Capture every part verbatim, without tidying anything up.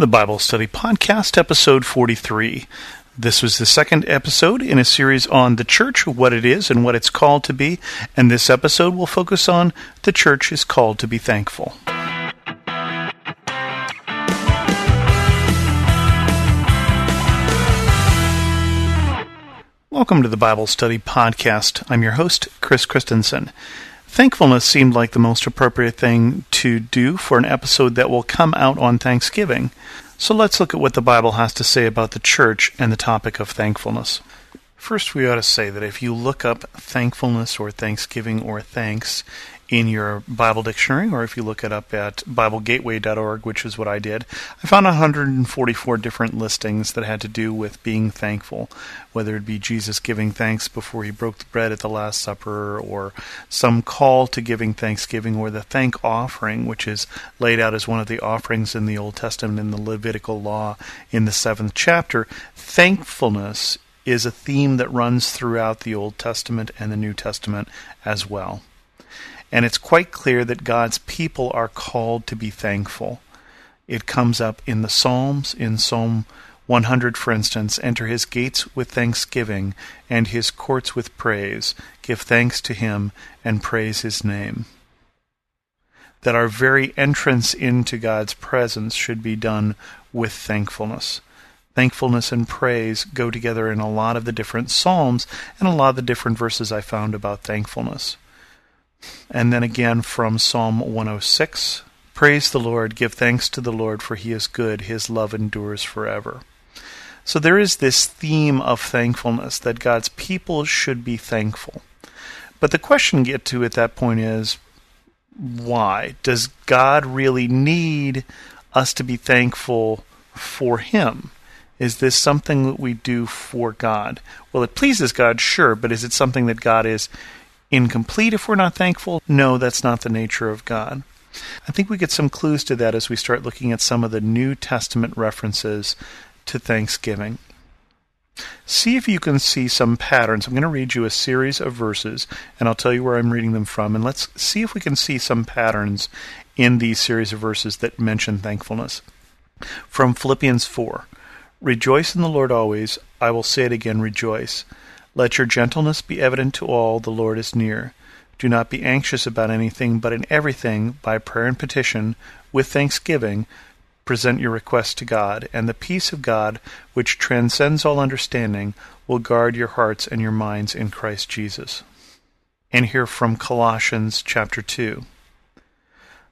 the Bible Study Podcast, episode forty-three. This was the second episode in a series on the church, what it is and what it's called to be, and this episode will focus on the church is called to be thankful. Welcome to the Bible Study Podcast. I'm your host, Chris Christensen. Thankfulness seemed like the most appropriate thing to do for an episode that will come out on Thanksgiving. So let's look at what the Bible has to say about the church and the topic of thankfulness. First, we ought to say that if you look up thankfulness or thanksgiving or thanks in your Bible dictionary, or if you look it up at Bible Gateway dot org, which is what I did, I found one hundred forty-four different listings that had to do with being thankful, whether it be Jesus giving thanks before he broke the bread at the Last Supper, or some call to giving thanksgiving, or the thank offering, which is laid out as one of the offerings in the Old Testament in the Levitical law in the seventh chapter. Thankfulness is a theme that runs throughout the Old Testament and the New Testament as well. And it's quite clear that God's people are called to be thankful. It comes up in the Psalms. In Psalm one hundred, for instance, enter his gates with thanksgiving and his courts with praise. Give thanks to him and praise his name. That our very entrance into God's presence should be done with thankfulness. Thankfulness and praise go together in a lot of the different Psalms and a lot of the different verses I found about thankfulness. And then again from Psalm one oh six, praise the Lord, give thanks to the Lord, for he is good, his love endures forever. So there is this theme of thankfulness, that God's people should be thankful. But the question get to at that point is, why? Does God really need us to be thankful for him? Is this something that we do for God? Well, it pleases God, sure, but is it something that God is incomplete if we're not thankful? No, that's not the nature of God. I think we get some clues to that as we start looking at some of the New Testament references to thanksgiving. See if you can see some patterns. I'm going to read you a series of verses, and I'll tell you where I'm reading them from, and let's see if we can see some patterns in these series of verses that mention thankfulness. From Philippians four, rejoice in the Lord always. I will say it again, rejoice. Let your gentleness be evident to all, the Lord is near. Do not be anxious about anything, but in everything, by prayer and petition, with thanksgiving, present your requests to God, and the peace of God, which transcends all understanding, will guard your hearts and your minds in Christ Jesus. And here from Colossians chapter two.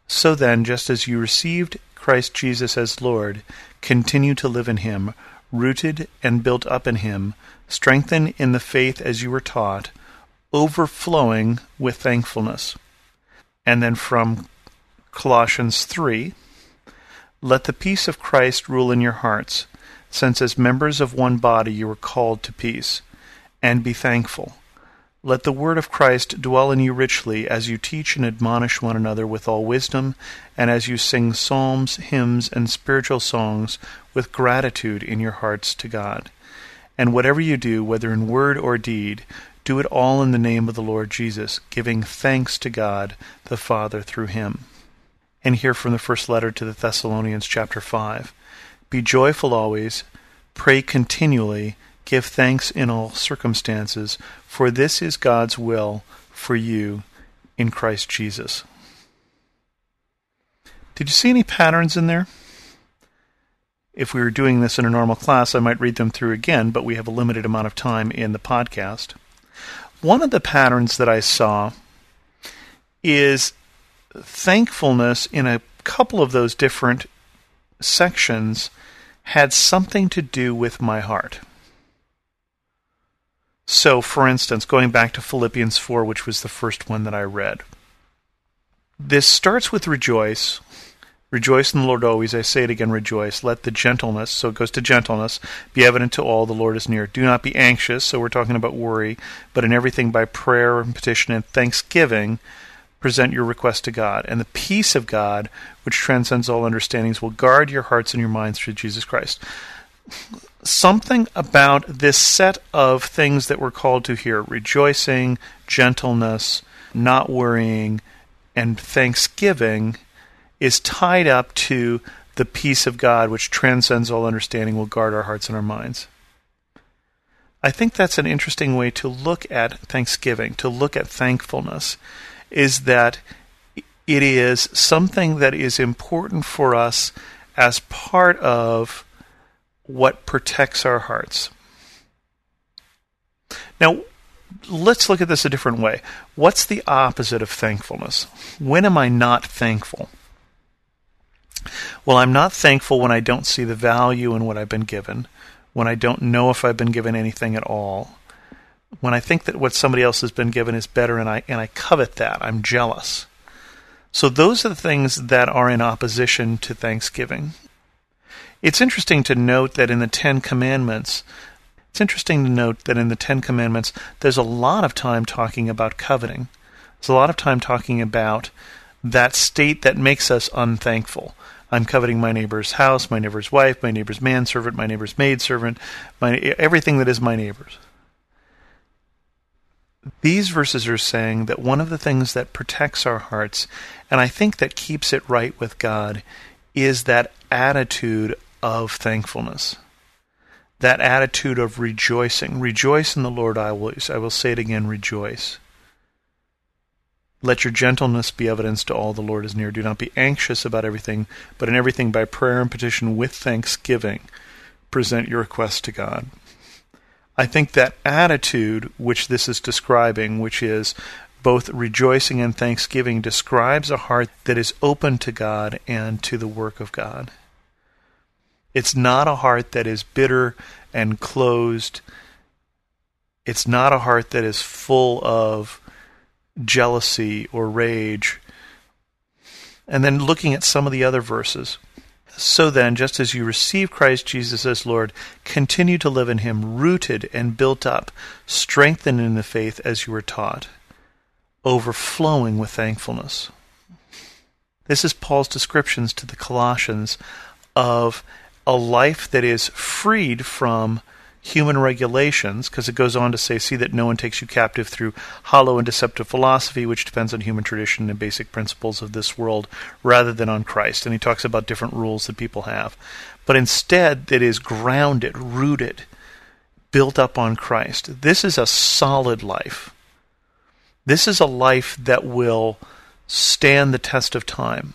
So then, just as you received Christ Jesus as Lord, continue to live in him, rooted and built up in him, strengthened in the faith as you were taught, overflowing with thankfulness. And then from Colossians three, let the peace of Christ rule in your hearts, since as members of one body you were called to peace, and be thankful. Let the word of Christ dwell in you richly as you teach and admonish one another with all wisdom, and as you sing psalms, hymns, and spiritual songs with gratitude in your hearts to God. And whatever you do, whether in word or deed, do it all in the name of the Lord Jesus, giving thanks to God the Father through him. And here from the first letter to the Thessalonians, chapter five. Be joyful always, pray continually, give thanks in all circumstances, for this is God's will for you in Christ Jesus. Did you see any patterns in there? If we were doing this in a normal class, I might read them through again, but we have a limited amount of time in the podcast. One of the patterns that I saw is thankfulness in a couple of those different sections had something to do with my heart. So, for instance, going back to Philippians four, which was the first one that I read. This starts with rejoice. Rejoice in the Lord always. I say it again, rejoice. Let the gentleness, so it goes to gentleness, be evident to all. The Lord is near. Do not be anxious, so we're talking about worry, but in everything by prayer and petition and thanksgiving, present your request to God. And the peace of God, which transcends all understandings, will guard your hearts and your minds through Jesus Christ. Something about this set of things that we're called to here, rejoicing, gentleness, not worrying, and thanksgiving, is tied up to the peace of God, which transcends all understanding, will guard our hearts and our minds. I think that's an interesting way to look at thanksgiving, to look at thankfulness, is that it is something that is important for us as part of what protects our hearts. Now, let's look at this a different way. What's the opposite of thankfulness? When am I not thankful? Well, I'm not thankful when I don't see the value in what I've been given, when I don't know if I've been given anything at all, when I think that what somebody else has been given is better and I and I covet that. I'm jealous. So those are the things that are in opposition to thanksgiving. It's interesting to note that in the Ten Commandments, It's interesting to note that in the Ten Commandments, there's a lot of time talking about coveting. There's a lot of time talking about that state that makes us unthankful. I'm coveting my neighbor's house, my neighbor's wife, my neighbor's manservant, my neighbor's maidservant, my, everything that is my neighbor's. These verses are saying that one of the things that protects our hearts, and I think that keeps it right with God, is that attitude of thankfulness. That attitude of rejoicing. Rejoice in the Lord, I will I will say it again, rejoice. Let your gentleness be evidence to all, the Lord is near. Do not be anxious about everything, but in everything by prayer and petition with thanksgiving, present your requests to God. I think that attitude which this is describing, which is both rejoicing and thanksgiving, describes a heart that is open to God and to the work of God. It's not a heart that is bitter and closed. It's not a heart that is full of jealousy or rage. And then looking at some of the other verses. So then, just as you receive Christ Jesus as Lord, continue to live in him, rooted and built up, strengthened in the faith as you were taught, overflowing with thankfulness. This is Paul's descriptions to the Colossians of a life that is freed from human regulations, because it goes on to say, see that no one takes you captive through hollow and deceptive philosophy, which depends on human tradition and basic principles of this world, rather than on Christ. And he talks about different rules that people have. But instead, it is grounded, rooted, built up on Christ. This is a solid life. This is a life that will stand the test of time.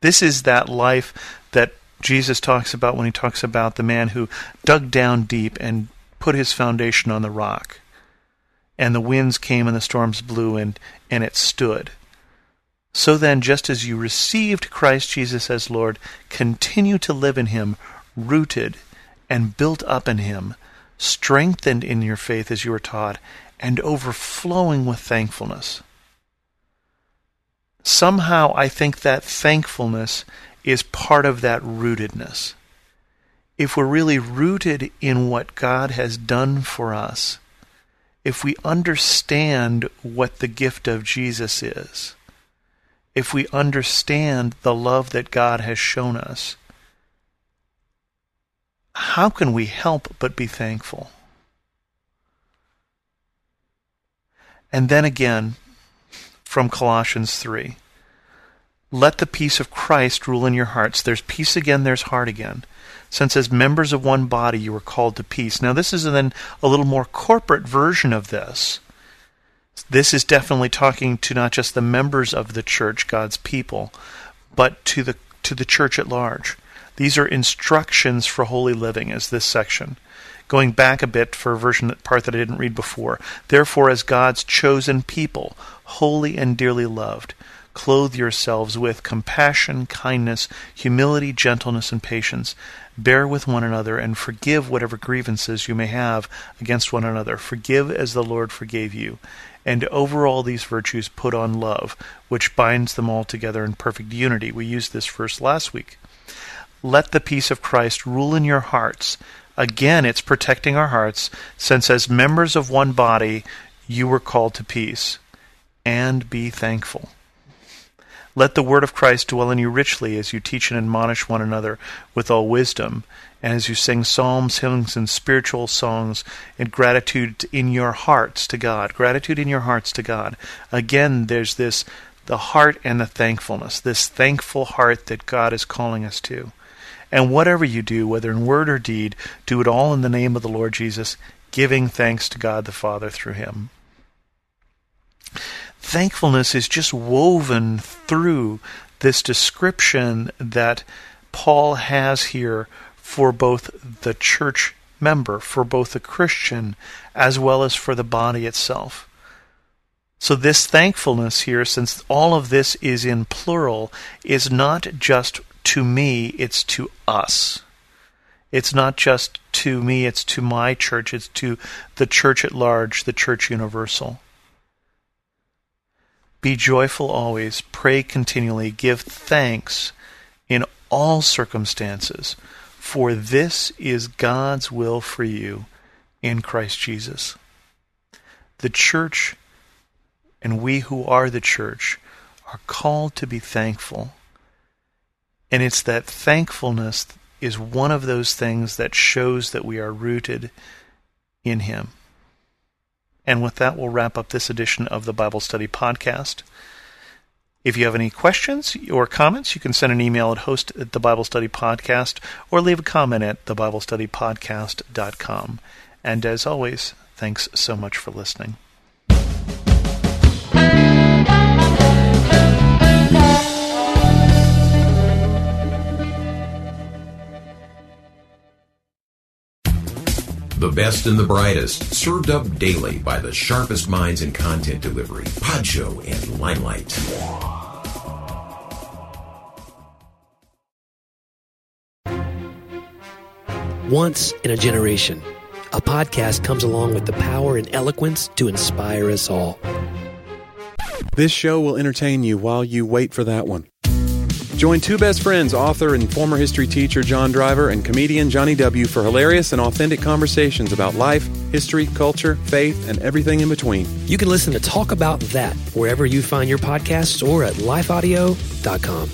This is that life that Jesus talks about when he talks about the man who dug down deep and put his foundation on the rock. And the winds came and the storms blew and, and it stood. So then, just as you received Christ Jesus as Lord, continue to live in him, rooted and built up in him, strengthened in your faith as you were taught, and overflowing with thankfulness. Somehow I think that thankfulness is part of that rootedness. If we're really rooted in what God has done for us, if we understand what the gift of Jesus is, if we understand the love that God has shown us, how can we help but be thankful? And then again, from Colossians three, let the peace of Christ rule in your hearts. There's peace again, there's heart again. Since as members of one body you were called to peace. Now this is then a little more corporate version of this. This is definitely talking to not just the members of the church, God's people, but to the to the church at large. These are instructions for holy living, as this section. Going back a bit for a version, that part that I didn't read before. Therefore, as God's chosen people, holy and dearly loved, clothe yourselves with compassion, kindness, humility, gentleness, and patience. Bear with one another and forgive whatever grievances you may have against one another. Forgive as the Lord forgave you. And over all these virtues put on love, which binds them all together in perfect unity. We used this verse last week. Let the peace of Christ rule in your hearts. Again, it's protecting our hearts, since as members of one body, you were called to peace. And be thankful. Let the word of Christ dwell in you richly as you teach and admonish one another with all wisdom, and as you sing psalms, hymns, and spiritual songs in gratitude in your hearts to God. Gratitude in your hearts to God. Again, there's this the heart and the thankfulness, this thankful heart that God is calling us to. And whatever you do, whether in word or deed, do it all in the name of the Lord Jesus, giving thanks to God the Father through him. Thankfulness is just woven through this description that Paul has here for both the church member, for both the Christian, as well as for the body itself. So this thankfulness here, since all of this is in plural, is not just to me, it's to us. It's not just to me, it's to my church, it's to the church at large, the church universal. Be joyful always, pray continually, give thanks in all circumstances, for this is God's will for you in Christ Jesus. The church and we who are the church are called to be thankful. And it's that thankfulness is one of those things that shows that we are rooted in him. And with that, we'll wrap up this edition of the Bible Study Podcast. If you have any questions or comments, you can send an email at host at the Bible Study Podcast or leave a comment at the bible study podcast dot com. And as always, thanks so much for listening. The best and the brightest, served up daily by the sharpest minds in content delivery, Podshow and Limelight. Once in a generation, a podcast comes along with the power and eloquence to inspire us all. This show will entertain you while you wait for that one. Join two best friends, author and former history teacher John Driver and comedian Johnny W. for hilarious and authentic conversations about life, history, culture, faith, and everything in between. You can listen to Talk About That wherever you find your podcasts or at life audio dot com.